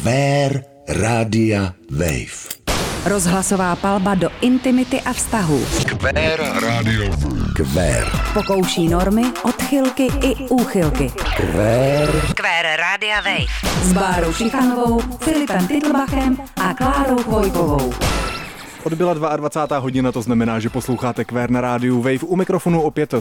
Kvér Radio Wave. Rozhlasová palba do intimity a vztahu. Kvér Radio Wave. Kvér. Pokouší normy, odchylky i úchylky. Kvér. Kvér Radio Wave. S Bárou Šichanovou, Filipem Titlbachem a Klárou Vojkovou. Odbyla 22. hodina, to znamená, že posloucháte Kvér na rádiu Wave. U mikrofonu opět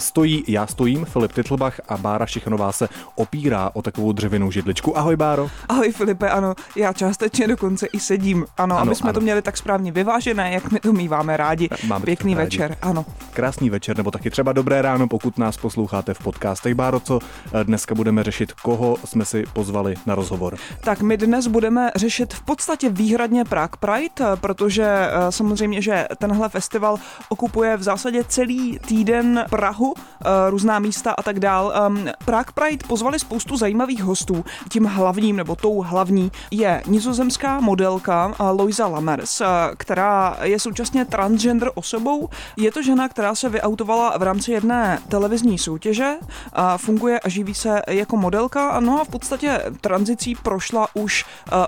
já stojím, Filip Titlbach, a Bára Šichanová se opírá o takovou dřevěnou židličku. Ahoj, Báro. Ahoj, Filipe, ano, já částečně dokonce i sedím. Ano, aby jsme to měli tak správně vyvážené, jak my to míváme rádi. Máme pěkný večer, ano. Krásný večer, nebo taky třeba dobré ráno, pokud nás posloucháte v podcastech. Báro, co dneska budeme řešit, koho jsme si pozvali na rozhovor? Tak my dnes budeme řešit v podstatě výhradně Prague Pride, protože samozřejmě, že tenhle festival okupuje v zásadě celý týden Prahu, různá místa a tak dál. Prague Pride pozvali spoustu zajímavých hostů. Tím hlavním, nebo tou hlavní, je nizozemská modelka Loiza Lamers, která je současně transgender osobou. Je to žena, která se vyautovala v rámci jedné televizní soutěže, funguje a živí se jako modelka, no a v podstatě tranzicí prošla už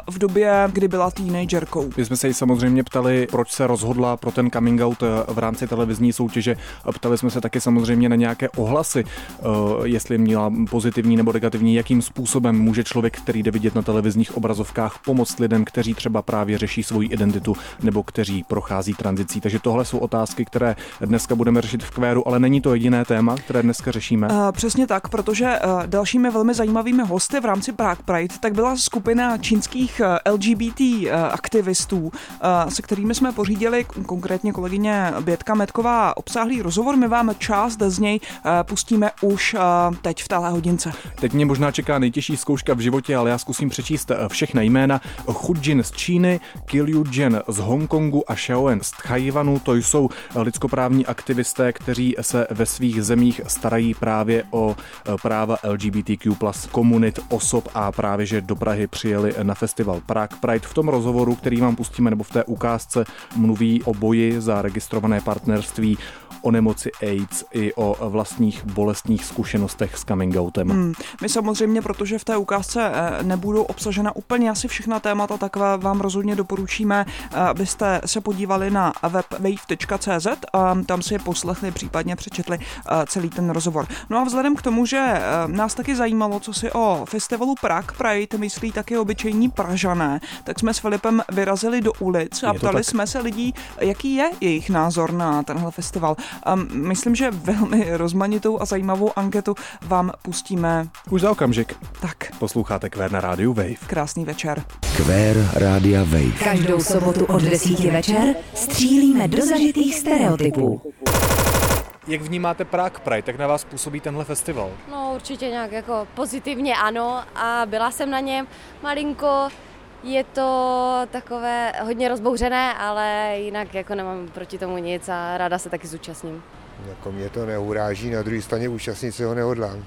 v době, kdy byla teenagerkou. My jsme se jí samozřejmě ptali, proč se rozhodla pro ten coming out v rámci televizní soutěže. Ptali jsme se taky samozřejmě na nějaké ohlasy, jestli měla pozitivní nebo negativní, jakým způsobem může člověk, který jde vidět na televizních obrazovkách, pomoct lidem, kteří třeba právě řeší svoji identitu nebo kteří prochází tranzicí. Takže tohle jsou otázky, které dneska budeme řešit v Kvéru, ale není to jediné téma, které dneska řešíme. Přesně tak, protože dalšími velmi zajímavými hosty v rámci Prague Pride tak byla skupina čínských LGBT aktivistů, se kterými jsme pořídili, konkrétně kolegyně Alžběta Metková, obsáhlý rozhovor. My vám část z něj pustíme už teď v téhle hodince. Teď mě možná čeká nejtěžší zkouška v životě, ale já zkusím přečíst všechna jména. Hu Jin z Číny, Kill Jen z Hongkongu a Shaoen z Tchajvanu. To jsou lidskoprávní aktivisté, kteří se ve svých zemích starají právě o práva LGBTQ+ komunit osob, a právě že do Prahy přijeli na festival Prague Pride. V tom rozhovoru, který vám pustíme, nebo v té ukázce, mluví o boji za registrované partnerství, o nemoci AIDS i o vlastních bolestních zkušenostech s coming outem. My samozřejmě, protože v té ukázce nebudou obsažena úplně asi všechna témata, tak vám rozhodně doporučíme, abyste se podívali na webwave.cz a tam si poslechli, případně přečetli celý ten rozhovor. No a vzhledem k tomu, že nás taky zajímalo, co si o festivalu Prague Pride myslí taky obyčejní Pražané, tak jsme s Filipem vyrazili do ulic a ptali jsme se lidí, jaký je jejich názor na tenhle festival. Myslím, že velmi rozmanitou a zajímavou anketu vám pustíme už za okamžik. Tak. Posloucháte Kvér na rádiu Wave. Krásný večer. Kvér Radio Wave. Každou sobotu od 10 večer střílíme do zažitých stereotypů. Jak vnímáte Prague Pride, tak na vás působí tenhle festival? No určitě nějak jako pozitivně ano, a byla jsem na něm malinko. Je to takové hodně rozbouřené, ale jinak jako nemám proti tomu nic a ráda se taky zúčastním. Jako mě to neuráží, na druhé straně účastnit se ho nehodlám.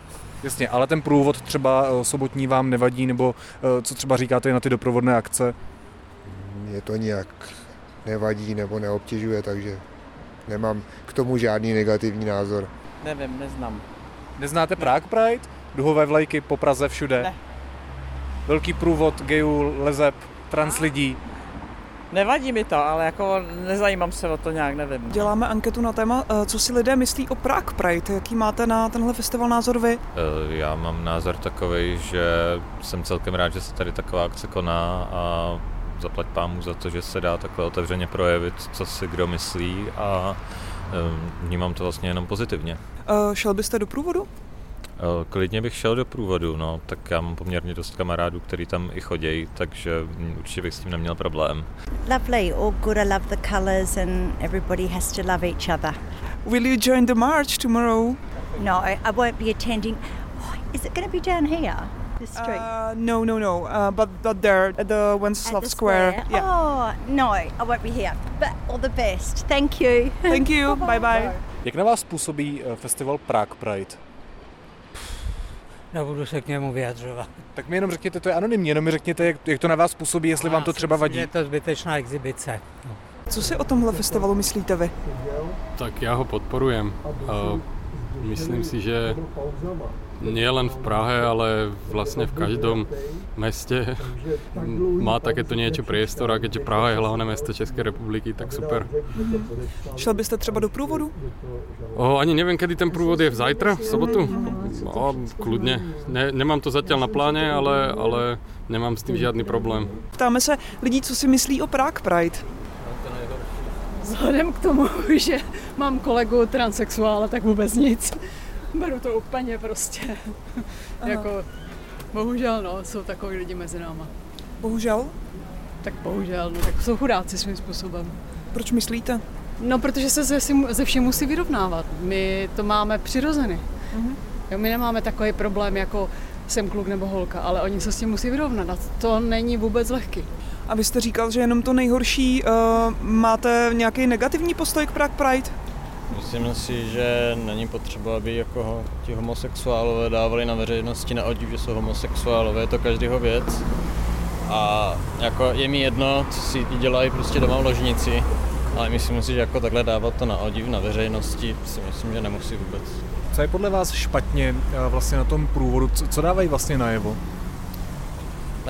Jasně, ale ten průvod třeba sobotní vám nevadí, nebo co třeba říkáte na ty doprovodné akce? Mě to nějak nevadí nebo neobtěžuje, takže nemám k tomu žádný negativní názor. Nevím, neznám. Neznáte Prague Pride? Duhové vlajky po Praze všude? Ne. Velký průvod gejů, leseb, trans lidí. Nevadí mi to, ale jako nezajímám se o to nějak, nevím. Děláme anketu na téma, co si lidé myslí o Prague Pride. Jaký máte na tenhle festival názor vy? Já mám názor takovej, že jsem celkem rád, že se tady taková akce koná, a zaplať pámu za to, že se dá takhle otevřeně projevit, co si kdo myslí, a vnímám to vlastně jenom pozitivně. Šel byste do průvodu? Klidně bych šel do průvodu, no, tak já mám poměrně dost kamarádů, kteří tam i chodějí, takže určitě bych s tím neměl problém. Lovely, all good, I love the colors and everybody has to love each other. Will you join the march tomorrow? No, I won't be attending. Oh, is it going to be down here? The street? No, but there at the Wenceslav Square. Yeah. Oh, no, I won't be here, but all the best. Thank you. Thank you, bye. Jak na vás působí festival Prague Pride? Nebudu se k němu vyjadřovat. Tak mi jenom řekněte, to je anonymní, jenom mi řekněte, jak to na vás působí, jestli vám to třeba vadí. Je to zbytečná exibice. No. Co si o tomhle festivalu myslíte vy? Tak já ho podporujem. Myslím si, že nielen v Prahe, ale vlastne v každom meste má takéto niečo priestor, a keďže Praha je hlavné mesto Českej republiky, tak super. Šel byste třeba do průvodu? Ani neviem, kedy ten průvod je, zajtra, v sobotu? Kludne. Nemám to zatiaľ na pláne, ale nemám s tým žiadny problém. Ptáme se lidí, co si myslí o Prague Pride. Vzhledem k tomu, že mám kolegu transsexuála, tak vůbec nic. Beru to úplně prostě. Jako, bohužel, no, jsou takový lidi mezi náma. Bohužel? Tak bohužel, no, tak jsou chudáci svým způsobem. Proč myslíte? No, protože se ze všem musí vyrovnávat. My to máme přirozeny. Uh-huh. Jo, my nemáme takový problém, jako jsem kluk nebo holka, ale oni se s tím musí vyrovnat. A to není vůbec lehký. A vy jste říkal, že jenom to nejhorší. Máte nějaký negativní postoj k Prague Pride? Myslím si, že není potřeba, aby jako ti homosexuálové dávali na veřejnosti na oddiv, že jsou homosexuálové, je to každýho věc. A jako je mi jedno, co si dělají prostě doma v ložnici, ale myslím si, že jako takhle dávat to na oddiv na veřejnosti si myslím, že nemusí vůbec. Co je podle vás špatně vlastně na tom průvodu? Co dávají vlastně najevo?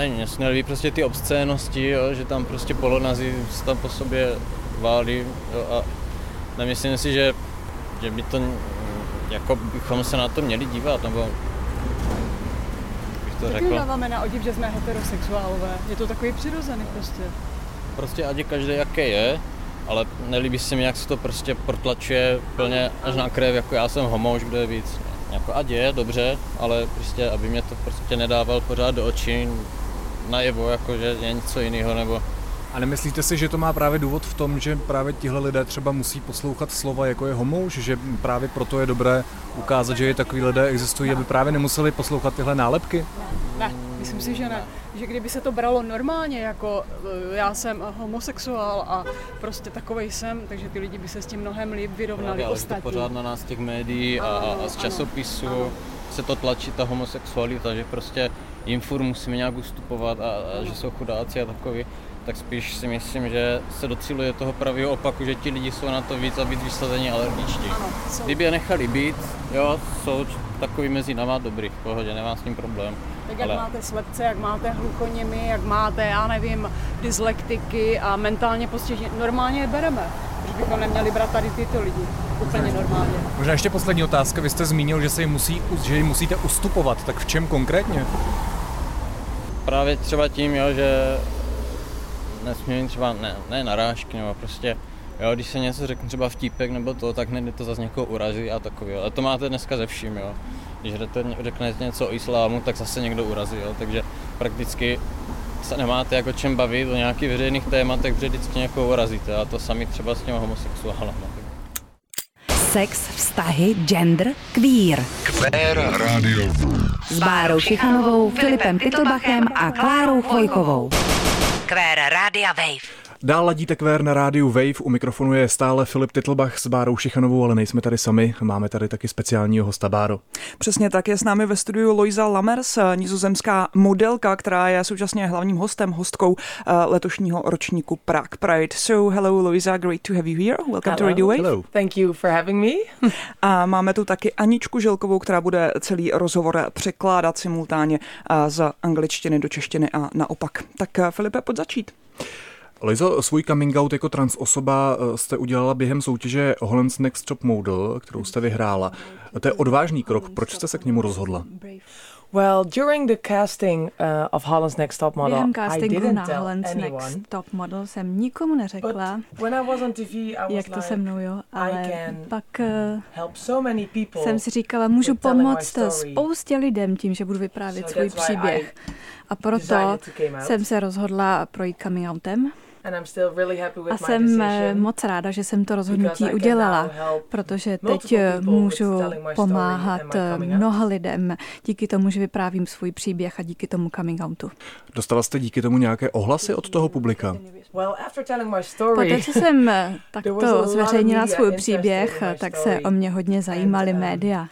Mně se nelíbí prostě ty obscénosti, jo, že tam prostě polonazí tam po sobě válí, jo, a nemyslím si, že by to, jako bychom se na to měli dívat, nebo bych to řekl. Taky dáváme na odiv, že jsme heterosexuálové, je to takový přirozený prostě. Prostě ať je každý jaký je, ale nelíbí se mi, jak se to prostě protlačuje plně až na krev, jako já jsem homo, už bude víc. Jako ať je, dobře, ale prostě, aby mě to prostě nedával pořád do očí najevo, jako že je něco jiného, nebo... A nemyslíte si, že to má právě důvod v tom, že právě tihle lidé třeba musí poslouchat slova, jako je homouš, že právě proto je dobré ukázat, že je takový lidé existují, aby právě nemuseli poslouchat tyhle nálepky? Ne, myslím si, že ne. Že kdyby se to bralo normálně, jako já jsem homosexuál a prostě takovej jsem, takže ty lidi by se s tím mnohem líp vyrovnali ostatní. To pořád na nás těch médií a z časopisů se to tlačí ta homosexualita, že prostě jim furt musíme nějak ustupovat a že jsou chudáci a takový. Tak spíš si myslím, že se docíluje toho pravého opaku, že ti lidi jsou na to víc a víc vysazení alergičtí. Kdyby je nechali být, jo, jsou takový mezi náma dobrý, v pohodě, nemá s ním problém. Tak jak máte slepce, jak máte hluchoněmy, jak máte, já nevím, dyslektiky a mentálně postižení, normálně je bereme, že bychom neměli brát tady tyto lidi, úplně normálně. Možná ještě poslední otázka, vy jste zmínil, že jim musíte ustupovat, tak v čem konkrétně? Právě třeba tím, jo, že nesmím třeba, ne narážky, nebo prostě, jo, když se něco řekne třeba vtípek nebo to, tak nejde to zase někoho urazí a takový, ale to máte dneska ze vším, jo. Když řeknete něco o islámu, tak zase někdo urazí, jo, takže prakticky se nemáte jako čem bavit o nějakých veřejných tématech, protože vždycky někoho urazíte a to sami třeba s těma homosexuálama. Sex, vztahy, gender, queer. Kvér Radio. S Bárou Šichanovou, Filipem Titlbachem a Klárou Chvojkovou. Kvér Radio Wave. Dál ladíte Kvér na rádiu Wave, u mikrofonu je stále Filip Titlbach s Bárou Šichanovou, ale nejsme tady sami, máme tady taky speciálního hosta, Báro. Přesně tak, je s námi ve studiu Loiza Lamers, nizozemská modelka, která je současně hlavním hostkou letošního ročníku Prague Pride. So, hello Loiza, great to have you here. Welcome to Radio Wave. Hello. Thank you for having me. A máme tu taky Aničku Žilkovou, která bude celý rozhovor překládat simultánně z angličtiny do češtiny a naopak. Tak Filipe, pojď začít. Loizo, svůj coming out jako transosoba jste udělala během soutěže Holland's Next Top Model, kterou jste vyhrála. To je odvážný krok, proč jste se k němu rozhodla? Well, during the casting of Holland's Next Top Model, I didn't tell Holland's anyone. Next Top Model jsem nikomu neřekla. When I was on TV, I was jak to like, se mnou, jo, ale pak help so many people jsem si říkala, můžu pomoct spoustě lidem tím, že budu vyprávět svůj příběh. A proto jsem se rozhodla projít coming outem. A jsem moc ráda, že jsem to rozhodnutí udělala, protože teď můžu pomáhat mnoha lidem díky tomu, že vyprávím svůj příběh a díky tomu coming outu. Dostala jste díky tomu nějaké ohlasy od toho publika? Poté, co jsem takto zveřejnila svůj příběh, tak se o mě hodně zajímaly média.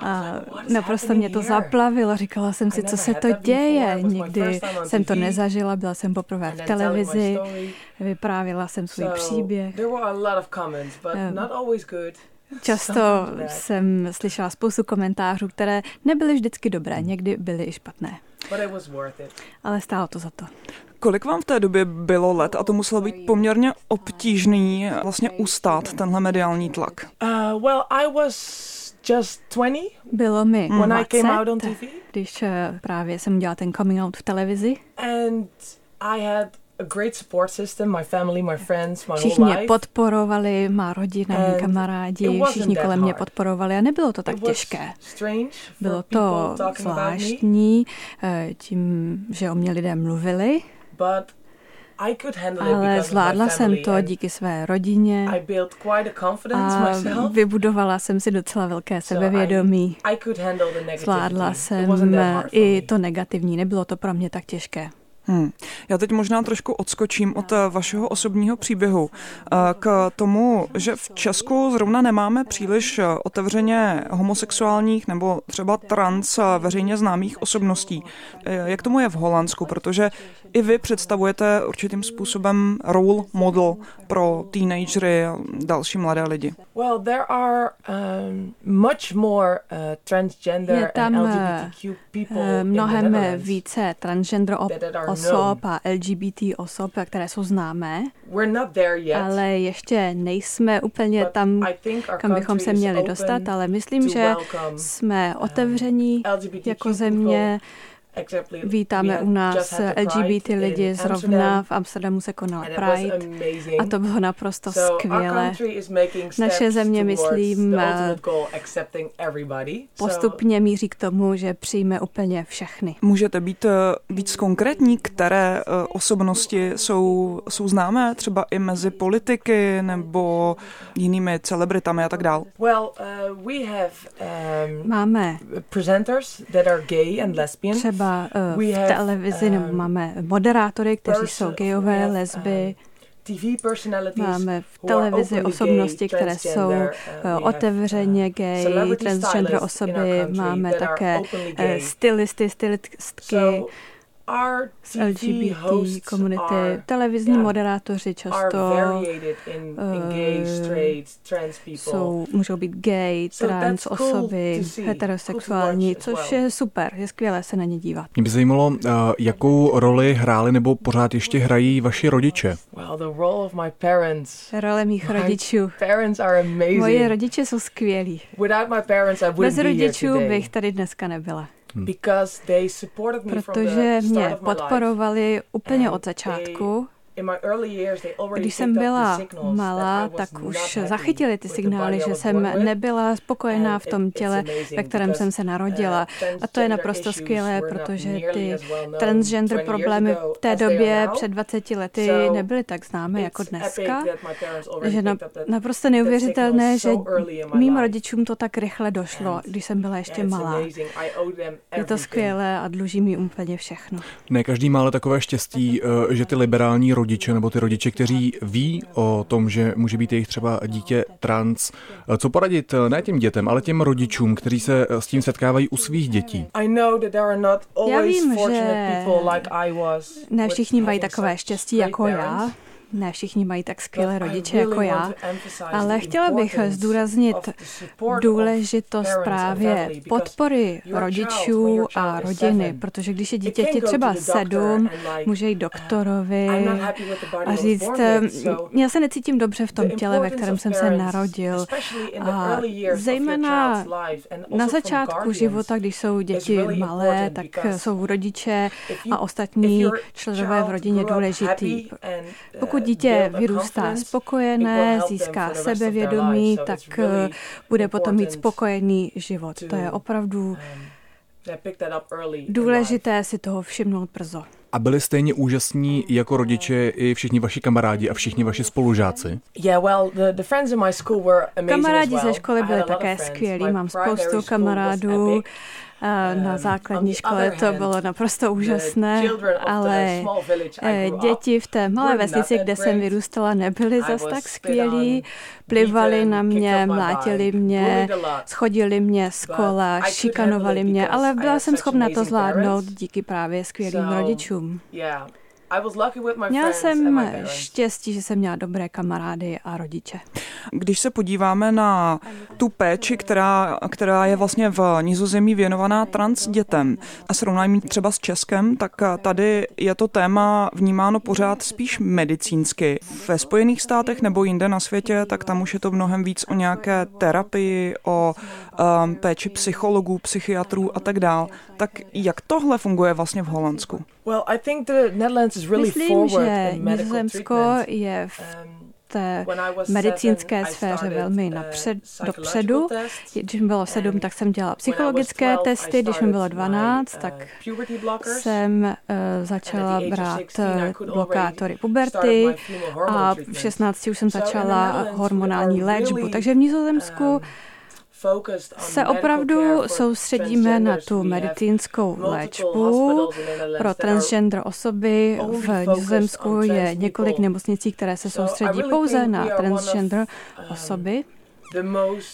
A naprosto mě to zaplavilo, říkala jsem si, co se to děje, nikdy jsem to nezažila, byla jsem poprvé v televizi, vyprávěla jsem svůj příběh. Často jsem slyšela spoustu komentářů, které nebyly vždycky dobré, někdy byly i špatné. Ale stálo to za to. Kolik vám v té době bylo let a to muselo být poměrně obtížný vlastně ustát tenhle mediální tlak? Bylo mi 20, když právě jsem dělala ten coming out v televizi. Všichni mě podporovali, má rodina, kamarádi, všichni kolem mě podporovali a nebylo to tak těžké. Bylo to zvláštní tím, že o mě lidé mluvili, ale zvládla jsem to díky své rodině a vybudovala jsem si docela velké sebevědomí. Zvládla jsem i to negativní, nebylo to pro mě tak těžké. Já teď možná trošku odskočím od vašeho osobního příběhu k tomu, že v Česku zrovna nemáme příliš otevřeně homosexuálních nebo třeba trans veřejně známých osobností. Jak tomu je v Holandsku? Protože i vy představujete určitým způsobem role model pro teenagery a další mladé lidi. Je tam mnohem více transgender osob a LGBT osob, které jsou známé, ale ještě nejsme úplně tam, kam bychom se měli dostat, ale myslím, že jsme otevření jako země. Vítáme u nás LGBT lidi, zrovna v Amsterdamu se konala Pride a to bylo naprosto skvělé. Naše země, myslím, postupně míří k tomu, že přijme úplně všechny. Můžete být víc konkrétní, které osobnosti jsou známé třeba i mezi politiky nebo jinými celebritami a tak dál? Máme třeba v televizi nebo máme moderátory, kteří jsou gejové, lesby. Máme v televizi osobnosti, které jsou otevřeně gay, transgender osoby. Máme také stylisty, stylistky z LGBT komunity. Televizní moderátoři často můžou být gay, trans osoby, heterosexuální, což je super, je skvělé se na ně dívat. Mě by zajímalo, jakou roli hráli nebo pořád ještě hrají vaši rodiče. Role mých rodičů. Moje rodiče jsou skvělí. Bez rodičů bych tady dneska nebyla. Protože mě podporovali úplně od začátku. Když jsem byla malá, tak už zachytili ty signály, že jsem nebyla spokojená v tom těle, ve kterém jsem se narodila. A to je naprosto skvělé, protože ty transgender problémy v té době před 20 lety nebyly tak známé jako dneska. Takže naprosto neuvěřitelné, že mým rodičům to tak rychle došlo, když jsem byla ještě malá. Je to skvělé a dlužím mi úplně všechno. Ne každý má ale takové štěstí, že ty liberální rodiče nebo ty rodiče, kteří ví o tom, že může být jejich třeba dítě trans. Co poradit ne těm dětem, ale těm rodičům, kteří se s tím setkávají u svých dětí? Já vím, že ne všichni mají takové štěstí jako já. Ne všichni mají tak skvělé rodiče jako já, ale chtěla bych zdůraznit důležitost právě podpory rodičů a rodiny, protože když je dítěti třeba 7, může jít doktorovi a říct, já se necítím dobře v tom těle, ve kterém jsem se narodil. A zejména na začátku života, když jsou děti malé, tak jsou rodiče a ostatní členové v rodině důležitý. Pokud dítě vyrůstá spokojené, získá sebevědomí, tak bude potom mít spokojený život. To je opravdu důležité si toho všimnout brzo. A byli stejně úžasní jako rodiče i všichni vaši kamarádi a všichni vaši spolužáci? Kamarádi ze školy byli také skvělí, mám spoustu kamarádů. Na základní škole to bylo naprosto úžasné, ale děti v té malé vesnici, kde jsem vyrůstala, nebyly zas tak skvělí. Plivali na mě, mlátili mě, schodili mě z kola, šikanovali mě, ale byla jsem schopna to zvládnout díky právě skvělým rodičům. Měla jsem štěstí, že jsem měla dobré kamarády a rodiče. Když se podíváme na tu péči, která je vlastně v Nizozemí věnovaná trans dětem a srovnáme třeba s Českem, tak tady je to téma vnímáno pořád spíš medicínsky. Ve Spojených státech nebo jinde na světě, tak tam už je to mnohem víc o nějaké terapii, o péči psychologů, psychiatrů a tak dál. Tak jak tohle funguje vlastně v Holandsku? Myslím, že Nizozemsko je v té medicínské sféře velmi dopředu. Když mi bylo 7, tak jsem dělala psychologické testy, když mi bylo 12, tak jsem začala brát blokátory puberty a v 16 už jsem začala hormonální léčbu. Takže v Nizozemsku se opravdu soustředíme na tu medicínskou léčbu. Pro transgender osoby v Nizozemsku je několik nemocnicí, které se soustředí pouze na transgender osoby.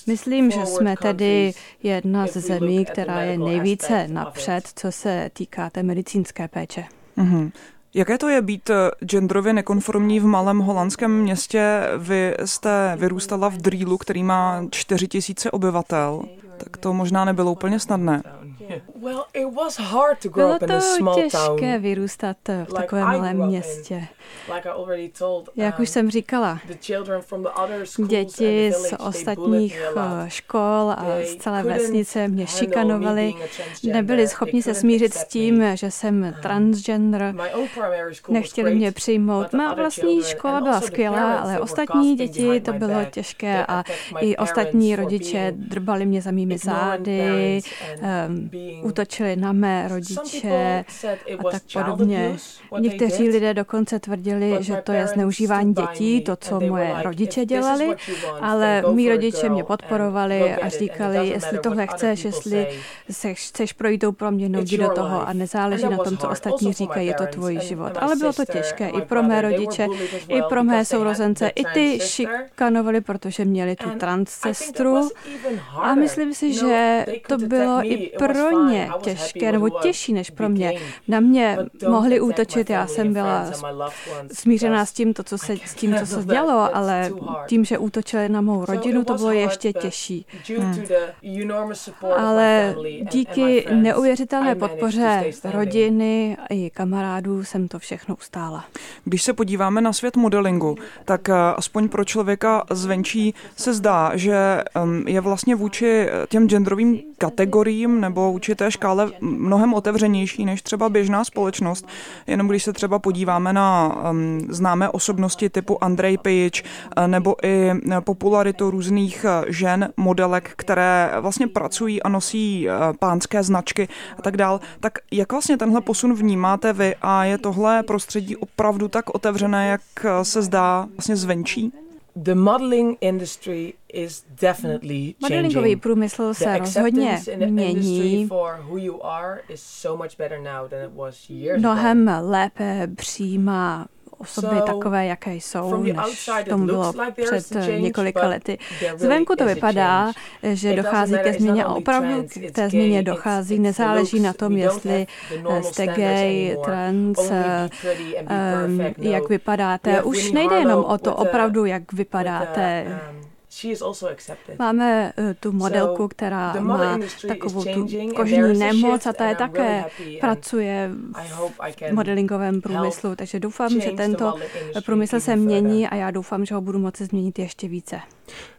Myslím, že jsme tedy jedna ze zemí, která je nejvíce napřed, co se týká té medicínské péče. Mm-hmm. Jaké to je být genderově nekonformní v malém holandském městě? Vy jste vyrůstala v Drýlu, který má 4 000 obyvatel, tak to možná nebylo úplně snadné. Bylo to těžké vyrůstat v takovém malém městě. Jak už jsem říkala, děti z ostatních škol a z celé vesnice mě šikanovaly, nebyli schopni se smířit s tím, že jsem transgender, nechtěli mě přijmout. Má vlastní škola byla skvělá, ale ostatní děti to bylo těžké a i ostatní rodiče drbali mě za mými zády, útočili na mé rodiče a tak podobně. Někteří lidé dokonce tvrdili, že to je zneužívání dětí, to, co moje rodiče dělali, ale mí rodiče mě podporovali a říkali, jestli tohle chceš, jestli chceš projít tou proměnou, jdi do toho a nezáleží na tom, co ostatní říkají, je to tvůj život. Ale bylo to těžké i pro mé rodiče, i pro mé sourozence, i ty šikanovali, protože měli tu trans sestru a myslím si, že to bylo i pro ně těžké, nebo těžší než pro mě. Na mě mohli útočit, já jsem byla smířená s tím, co se dělo, ale tím, že útočili na mou rodinu, to bylo ještě těžší. Ale díky neuvěřitelné podpoře rodiny i kamarádů jsem to všechno ustála. Když se podíváme na svět modelingu, tak aspoň pro člověka zvenčí se zdá, že je vlastně vůči těm genderovým kategoriím nebo určité škále mnohem otevřenější než třeba běžná společnost. Jenom když se třeba podíváme na známé osobnosti typu Andrej Pijič nebo i popularitu různých žen, modelek, které vlastně pracují a nosí pánské značky a tak dál. Tak jak vlastně tenhle posun vnímáte vy a je tohle prostředí opravdu tak otevřené, jak se zdá vlastně zvenčí? The modeling industry is definitely changing. Modelingový průmysl se rozhodně mění. Mnohem lépe přijímá osoby takové, jaké jsou, než tomu bylo před několika lety. Zvenku to vypadá, že dochází ke změně a opravdu k té změně dochází. Nezáleží na tom, jestli jste gay, trans, jak vypadáte. Už nejde jenom o to opravdu, jak vypadáte. Máme tu modelku, která má takovou tu kožní nemoc a ta je také pracuje v modelingovém průmyslu, takže doufám, že tento průmysl se mění a já doufám, že ho budu moci změnit ještě více.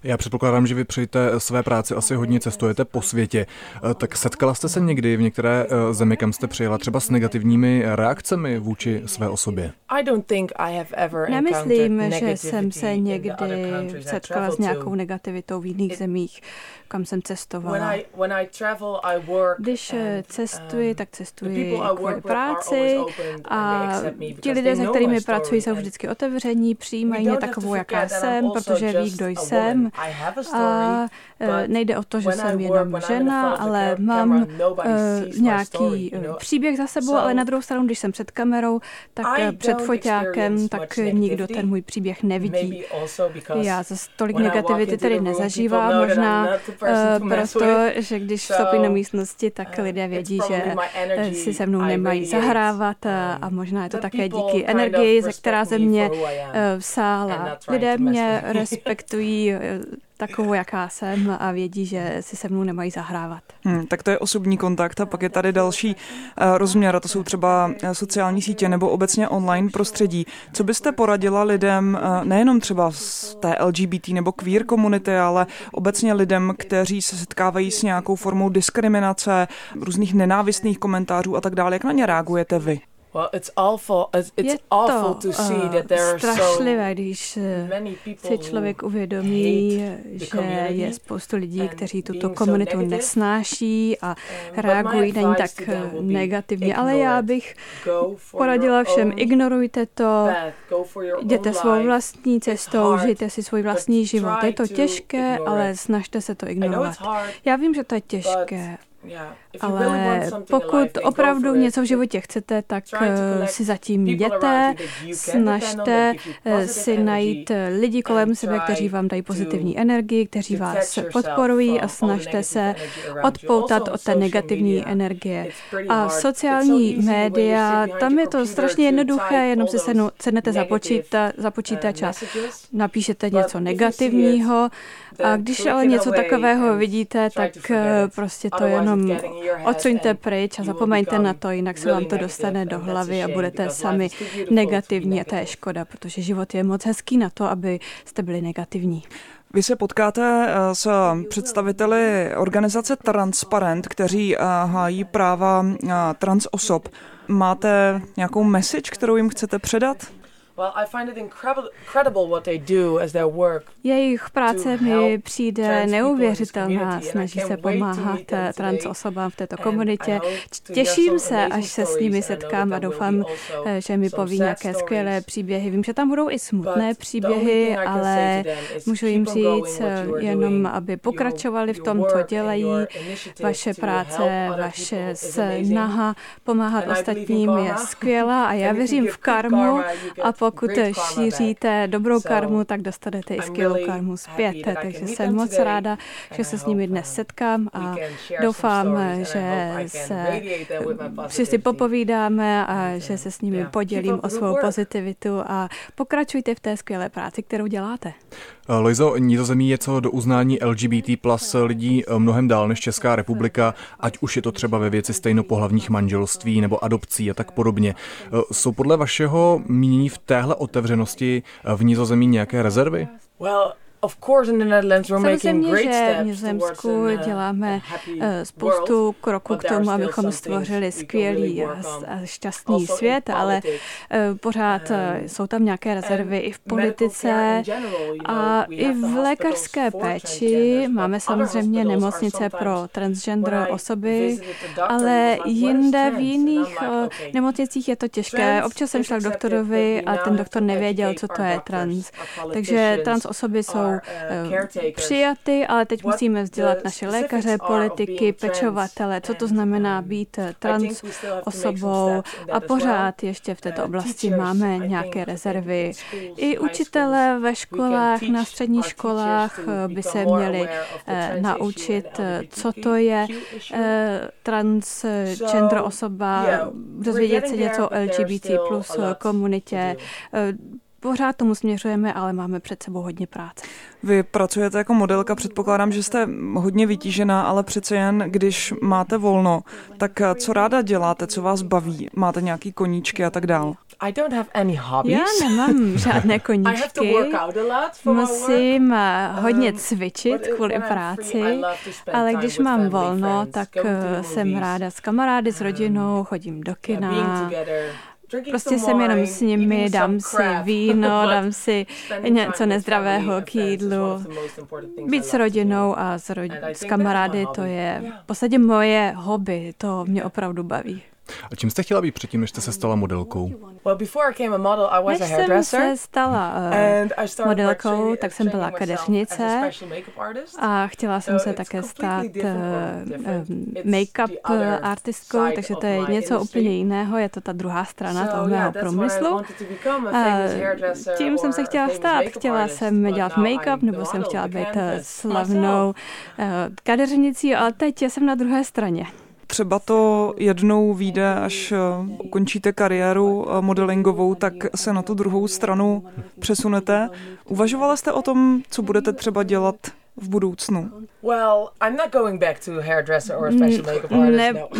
Já předpokládám, že vy při té své práci asi hodně cestujete po světě. Tak setkala jste se někdy v některé zemi, kam jste přijela, třeba s negativními reakcemi vůči své osobě? Nemyslím, že jsem se někdy setkala s nějakou negativitou v jiných zemích, kam jsem cestovala. Když cestuji, tak cestuji kvůli práci a ti lidé, se kterými pracuji, jsou vždycky otevření, přijímají mě takovou, jaká jsem, protože ví, kdo jsem. A nejde o to, že jsem jenom žena, ale mám nějaký příběh za sebou, ale na druhou stranu, když jsem před kamerou, tak před foťákem, tak nikdo ten můj příběh nevidí. Já zase tolik negativity tedy nezažívám, možná proto, že když vstoupím do místnosti, tak lidé vědí, že si se mnou nemají zahrávat a možná je to také díky energii, ze která ze mě sála. Lidé mě respektují, vidí takovou, jaká jsem, a vědí, že si se mnou nemají zahrávat. Tak to je osobní kontakt a pak je tady další rozměr, a to jsou třeba sociální sítě nebo obecně online prostředí. Co byste poradila lidem, nejenom třeba z té LGBT nebo queer komunity, ale obecně lidem, kteří se setkávají s nějakou formou diskriminace, různých nenávistných komentářů a tak dále, jak na ně reagujete vy? Je to strašlivé, když se člověk uvědomí, že je spoustu lidí, kteří tuto komunitu nesnáší a reagují na ní tak negativně. Ale já bych poradila všem, ignorujte to, jděte svou vlastní cestou, žijte si svůj vlastní život. Je to těžké, ale snažte se to ignorovat. Já vím, že to je těžké. Ale pokud opravdu něco v životě chcete, tak si zatím jděte, snažte si najít lidi kolem sebe, kteří vám dají pozitivní energii, kteří vás podporují, a snažte se odpoutat od té negativní energie. A sociální média, tam je to strašně jednoduché, jenom si sednete za počítač a napíšete něco negativního. A když ale něco takového vidíte, tak prostě to jenom odsuňte pryč a zapomeňte na to, jinak se vám to dostane do hlavy a budete sami negativní, a to je škoda, protože život je moc hezký na to, aby jste byli negativní. Vy se potkáte s představiteli organizace Transparent, kteří hájí práva trans osob. Máte nějakou message, kterou jim chcete předat? Jejich práce mi přijde neuvěřitelná, snaží se pomáhat trans osobám v této komunitě. Těším se, až se s nimi setkám, a doufám, že mi poví nějaké skvělé příběhy. Vím, že tam budou i smutné příběhy, ale můžu jim říct jenom, aby pokračovali v tom, co dělají. Vaše práce, vaše snaha pomáhat ostatním je skvělá a já věřím v karmu, a pokud šíříte dobrou karmu, tak dostanete i skvělou karmu zpět. Takže jsem moc ráda, že se s nimi dnes setkám, a doufám, že se všichni popovídáme a že se s nimi podělím o svou pozitivitu, a pokračujte v té skvělé práci, kterou děláte. Loizo, Nizozemí je co do uznání LGBT plus lidí mnohem dál než Česká republika, ať už je to třeba ve věci stejnopohlavních manželství nebo adopcí a tak podobně. Jsou podle vašeho mínění v téhle otevřenosti v Nizozemí nějaké rezervy? Samozřejmě, že v Nizozemsku děláme spoustu kroků k tomu, abychom stvořili skvělý a šťastný svět, ale pořád jsou tam nějaké rezervy i v politice a i v lékařské péči. Máme samozřejmě nemocnice pro transgender osoby, ale jinde v jiných nemocnicích je to těžké. Občas jsem šla k doktorovi a ten doktor nevěděl, co to je trans. Takže trans osoby jsou přijaty, ale teď musíme vzdělat naše lékaře, politiky, pečovatele, co to znamená být trans osobou, a pořád ještě v této oblasti máme nějaké rezervy. I učitelé ve školách, na středních školách by se měli naučit, co to je transgender osoba, dozvědět se něco o LGBT plus komunitě. Pořád tomu směřujeme, ale máme před sebou hodně práce. Vy pracujete jako modelka, předpokládám, že jste hodně vytížená, ale přece jen, když máte volno, tak co ráda děláte, co vás baví? Máte nějaký koníčky a tak dál? Já nemám žádné koníčky. Musím hodně cvičit kvůli práci, ale když mám volno, tak jsem ráda s kamarády, s rodinou, chodím do kina. Prostě jsem jenom s nimi, dám si víno, dám si něco nezdravého k jídlu. Být s rodinou a s kamarády, to je v podstatě moje hobby, to mě opravdu baví. A čím jste chtěla být předtím, než jste se stala modelkou? Než jsem se stala modelkou, tak jsem byla kadeřnice a chtěla jsem se také stát make-up artistkou, takže to je něco úplně jiného, je to ta druhá strana toho mého průmyslu. Tím jsem se chtěla stát, chtěla jsem dělat make-up, nebo jsem chtěla být slavnou kadeřnicí, ale teď jsem na druhé straně. třeba to jednou vyjde, až ukončíte kariéru modelingovou, tak se na tu druhou stranu přesunete. Uvažovala jste o tom, co budete třeba dělat v budoucnu?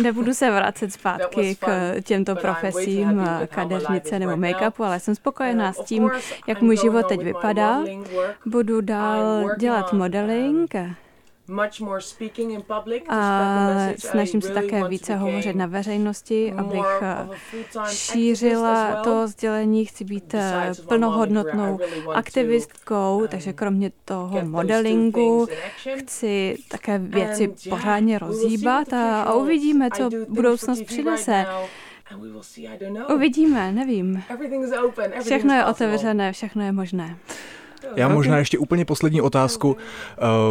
Nebudu se vracet zpátky k těmto profesím kadeřnice nebo make-upu, ale jsem spokojená s tím, jak můj život teď vypadá. Budu dál dělat modeling. A snažím se také více hovořit na veřejnosti, abych šířila to sdělení. Chci být plnohodnotnou aktivistkou, takže kromě toho modelingu chci také věci pořádně rozhýbat a uvidíme, co budoucnost přinese. Uvidíme, nevím. Všechno je otevřené, všechno je možné. Já možná ještě úplně poslední otázku,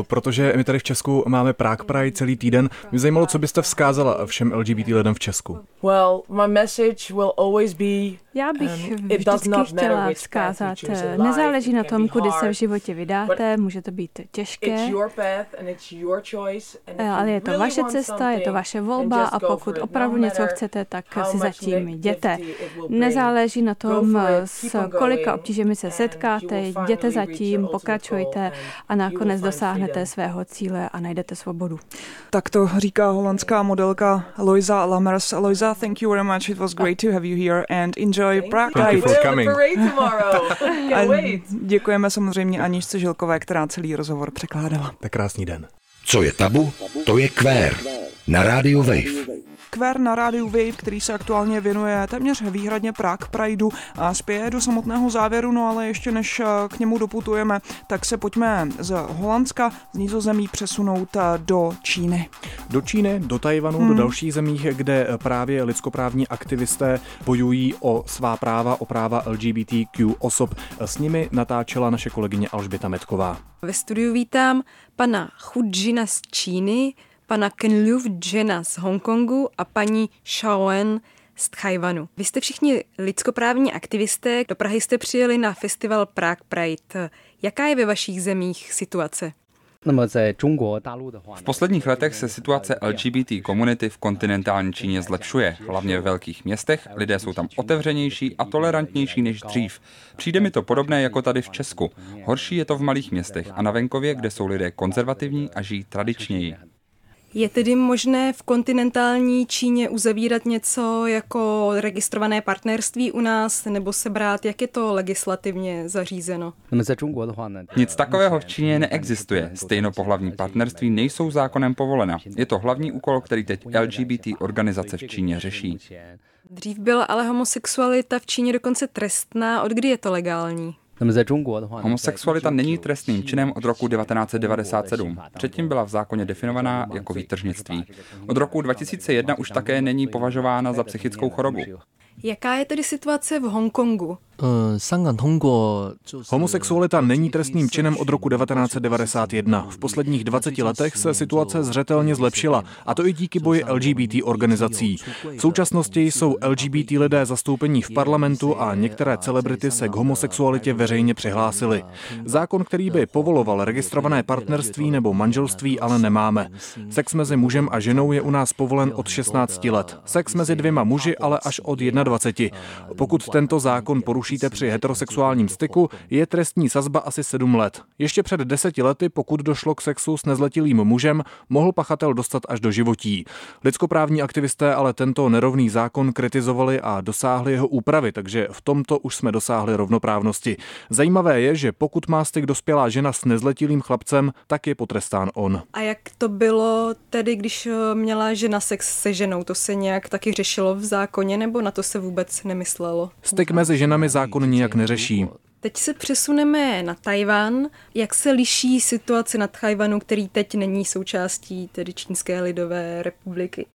protože my tady v Česku máme Prague Pride celý týden. Mě zajímalo, co byste vzkázala všem LGBT lidem v Česku. Já bych vždycky chtěla vzkázat, nezáleží na tom, kudy se v životě vydáte, může to být těžké, ale je to vaše cesta, je to vaše volba a pokud opravdu něco chcete, tak si zatím jděte. Nezáleží na tom, s kolika obtížemi se setkáte, jděte zatím, pokračujte a nakonec dosáhnete svého cíle a najdete svobodu. Tak to říká holandská modelka Loiza Lamers. Loiza, thank you very much, it was great to have you here and enjoy Prague Pride. Děkujeme samozřejmě Aničce Žilkové, která celý rozhovor překládala. Tak krásný den. Co je tabu? To je Kvér na Radio Wave. Kvér na rádiu Wave, který se aktuálně věnuje téměř výhradně Prague Prideu a spěje do samotného závěru, no ale ještě než k němu doputujeme, tak se pojďme z Holandska, z Nizozemí přesunout do Číny. Do Číny, do Tajvanu, do dalších zemích, kde právě lidskoprávní aktivisté bojují o svá práva, o práva LGBTQ osob. S nimi natáčela naše kolegyně Alžběta Metková. Ve studiu vítám pana Hu Jina z Číny, pana Kill Jena z Hongkongu a paní Shaoen z Tchajvanu. Vy jste všichni lidskoprávní aktivisté, do Prahy jste přijeli na festival Prague Pride. Jaká je ve vašich zemích situace? V posledních letech se situace LGBT komunity v kontinentální Číně zlepšuje. Hlavně v velkých městech lidé jsou tam otevřenější a tolerantnější než dřív. Přijde mi to podobné jako tady v Česku. Horší je to v malých městech a na venkově, kde jsou lidé konzervativní a žijí tradičněji. Je tedy možné v kontinentální Číně uzavírat něco jako registrované partnerství u nás, nebo se brát, jak je to legislativně zařízeno? Nic takového v Číně neexistuje. Stejnopohlavní partnerství nejsou zákonem povolena. Je to hlavní úkol, který teď LGBT organizace v Číně řeší. Dřív byla ale homosexualita v Číně dokonce trestná. Od kdy je to legální? Homosexualita není trestným činem od roku 1997. Předtím byla v zákoně definovaná jako výtržnictví. Od roku 2001 už také není považována za psychickou chorobu. Jaká je tedy situace v Hongkongu? Homosexualita není trestným činem od roku 1991. V posledních 20 letech se situace zřetelně zlepšila, a to i díky boji LGBT organizací. V současnosti jsou LGBT lidé zastoupení v parlamentu a některé celebrity se k homosexualitě veřejně přihlásily. Zákon, který by povoloval registrované partnerství nebo manželství, ale nemáme. Sex mezi mužem a ženou je u nás povolen od 16 let. Sex mezi dvěma muži ale až od 21. Pokud tento zákon porušíte při heterosexuálním styku, je trestní sazba asi 7 let. Ještě před 10 lety, pokud došlo k sexu s nezletilým mužem, mohl pachatel dostat až do životí. Lidskoprávní aktivisté ale tento nerovný zákon kritizovali a dosáhli jeho úpravy, takže v tomto už jsme dosáhli rovnoprávnosti. Zajímavé je, že pokud má styk dospělá žena s nezletilým chlapcem, tak je potrestán on. A jak to bylo tedy, když měla žena sex se ženou? To se nějak taky řešilo v zákoně, nebo na to se vůbec nemyslelo? Styk mezi ženami zákon nijak neřeší. Teď se přesuneme na Tajvan. Jak se liší situace na Tajvanu, který teď není součástí tedy Čínské lidové republiky?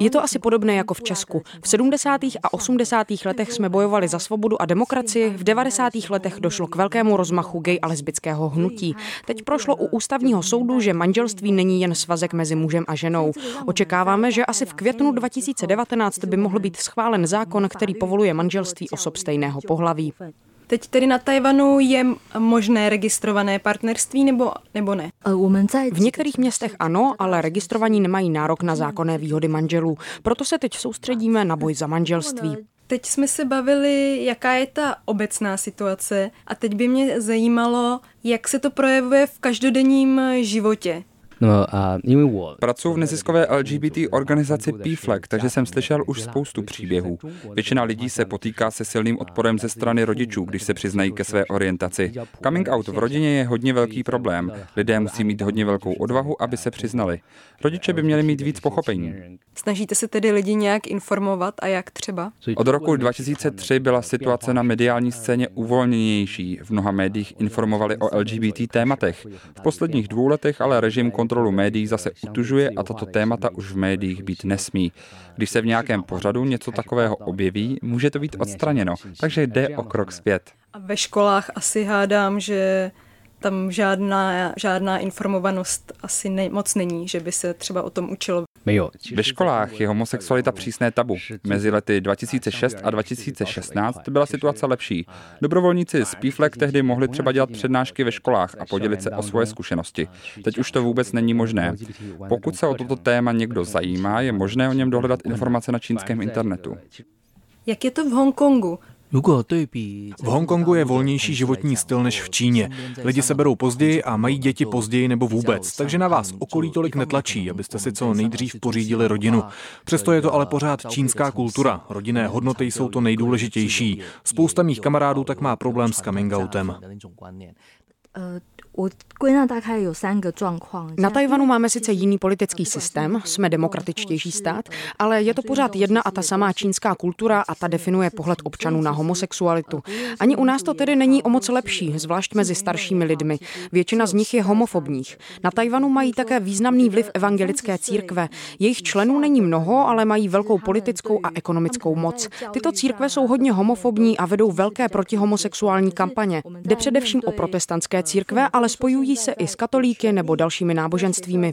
Je to asi podobné jako v Česku. V 70. a 80. letech jsme bojovali za svobodu a demokracii, v 90. letech došlo k velkému rozmachu gay a lesbického hnutí. Teď prošlo u ústavního soudu, že manželství není jen svazek mezi mužem a ženou. Očekáváme, že asi v květnu 2019 by mohl být schválen zákon, který povoluje manželství osob stejného pohlaví. Teď tedy na Tajvanu je možné registrované partnerství nebo ne? V některých městech ano, ale registrovaní nemají nárok na zákonné výhody manželů. Proto se teď soustředíme na boj za manželství. Teď jsme se bavili, jaká je ta obecná situace a teď by mě zajímalo, jak se to projevuje v každodenním životě. Pracuji v neziskové LGBT organizaci PFLAG, takže jsem slyšel už spoustu příběhů. Většina lidí se potýká se silným odporem ze strany rodičů, když se přiznají ke své orientaci. Coming out v rodině je hodně velký problém. Lidé musí mít hodně velkou odvahu, aby se přiznali. Rodiče by měli mít víc pochopení. Snažíte se tedy lidi nějak informovat a jak třeba? Od roku 2003 byla situace na mediální scéně uvolněnější. V mnoha médiích informovali o LGBT tématech. V posledních 2 letech ale režim kontrolu médií zase utužuje a tato témata už v médiích být nesmí. Když se v nějakém pořadu něco takového objeví, může to být odstraněno, takže jde o krok zpět. A ve školách asi hádám, že tam žádná informovanost asi moc není, že by se třeba o tom učilo. Ve školách je homosexualita přísné tabu. Mezi lety 2006 a 2016 byla situace lepší. Dobrovolníci z PFLAG tehdy mohli třeba dělat přednášky ve školách a podělit se o svoje zkušenosti. Teď už to vůbec není možné. Pokud se o toto téma někdo zajímá, je možné o něm dohledat informace na čínském internetu. Jak je to v Hongkongu? V Hongkongu je volnější životní styl než v Číně. Lidi se berou později a mají děti později nebo vůbec, takže na vás okolí tolik netlačí, abyste si co nejdřív pořídili rodinu. Přesto je to ale pořád čínská kultura. Rodinné hodnoty jsou to nejdůležitější. Spousta mých kamarádů tak má problém s coming outem. Na Tajvanu máme sice jiný politický systém, jsme demokratičtější stát, ale je to pořád jedna a ta samá čínská kultura a ta definuje pohled občanů na homosexualitu. Ani u nás to tedy není o moc lepší, zvlášť mezi staršími lidmi. Většina z nich je homofobních. Na Tajvanu mají také významný vliv evangelické církve. Jejich členů není mnoho, ale mají velkou politickou a ekonomickou moc. Tyto církve jsou hodně homofobní a vedou velké protihomosexuální kampaně. Jde především o protestantské církve, ale spojují se i s katolíky nebo dalšími náboženstvími.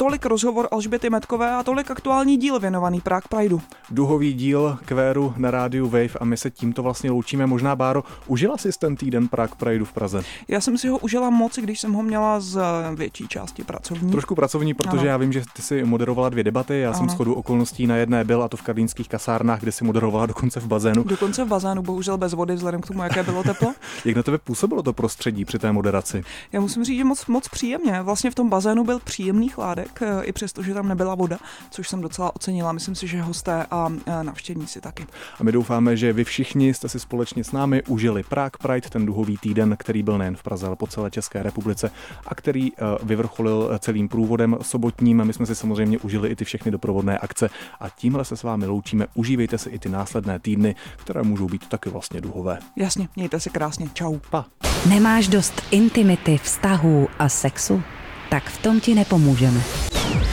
Tolik rozhovor Alžběty Metkové a tolik aktuální díl věnovaný Prague Prideu. Duhový díl Kvéru na rádiu Wave a my se tímto vlastně loučíme. Možná, Báro, užila jsi ten týden Prague Prideu v Praze? Já jsem si ho užila moc, když jsem ho měla z větší části pracovní. Trošku pracovní, protože ano. Já vím, že ty si moderovala 2 debaty, já jsem shodou okolností na jedné byl, a to v Karlínských kasárnách, kde si moderovala dokonce v bazénu. Dokonce v bazénu, bohužel bez vody, vzhledem k tomu, jaké bylo teplo. Jak na tebe působilo to prostředí při té moderaci? Já musím říct, že moc příjemně. Vlastně v tom bazénu byl příjemný chládek. I přesto, že tam nebyla voda, což jsem docela ocenila. Myslím si, že hosté a návštěvníci taky. A my doufáme, že vy všichni jste si společně s námi užili Prague Pride, ten duhový týden, který byl nejen v Praze, ale po celé České republice a který vyvrcholil celým průvodem sobotním. My jsme si samozřejmě užili i ty všechny doprovodné akce a tímhle se s vámi loučíme. Užívejte si i ty následné týdny, které můžou být taky vlastně duhové. Jasně, mějte se krásně. Čau. Pa. Nemáš dost intimity, vztahů a sexu? Tak v tom ti nepomůžeme.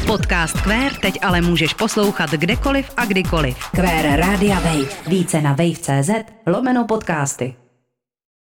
Podcast Kvér teď ale můžeš poslouchat kdekoliv a kdykoliv. Kvér Radio Wave. Více na wave.cz/podcasty.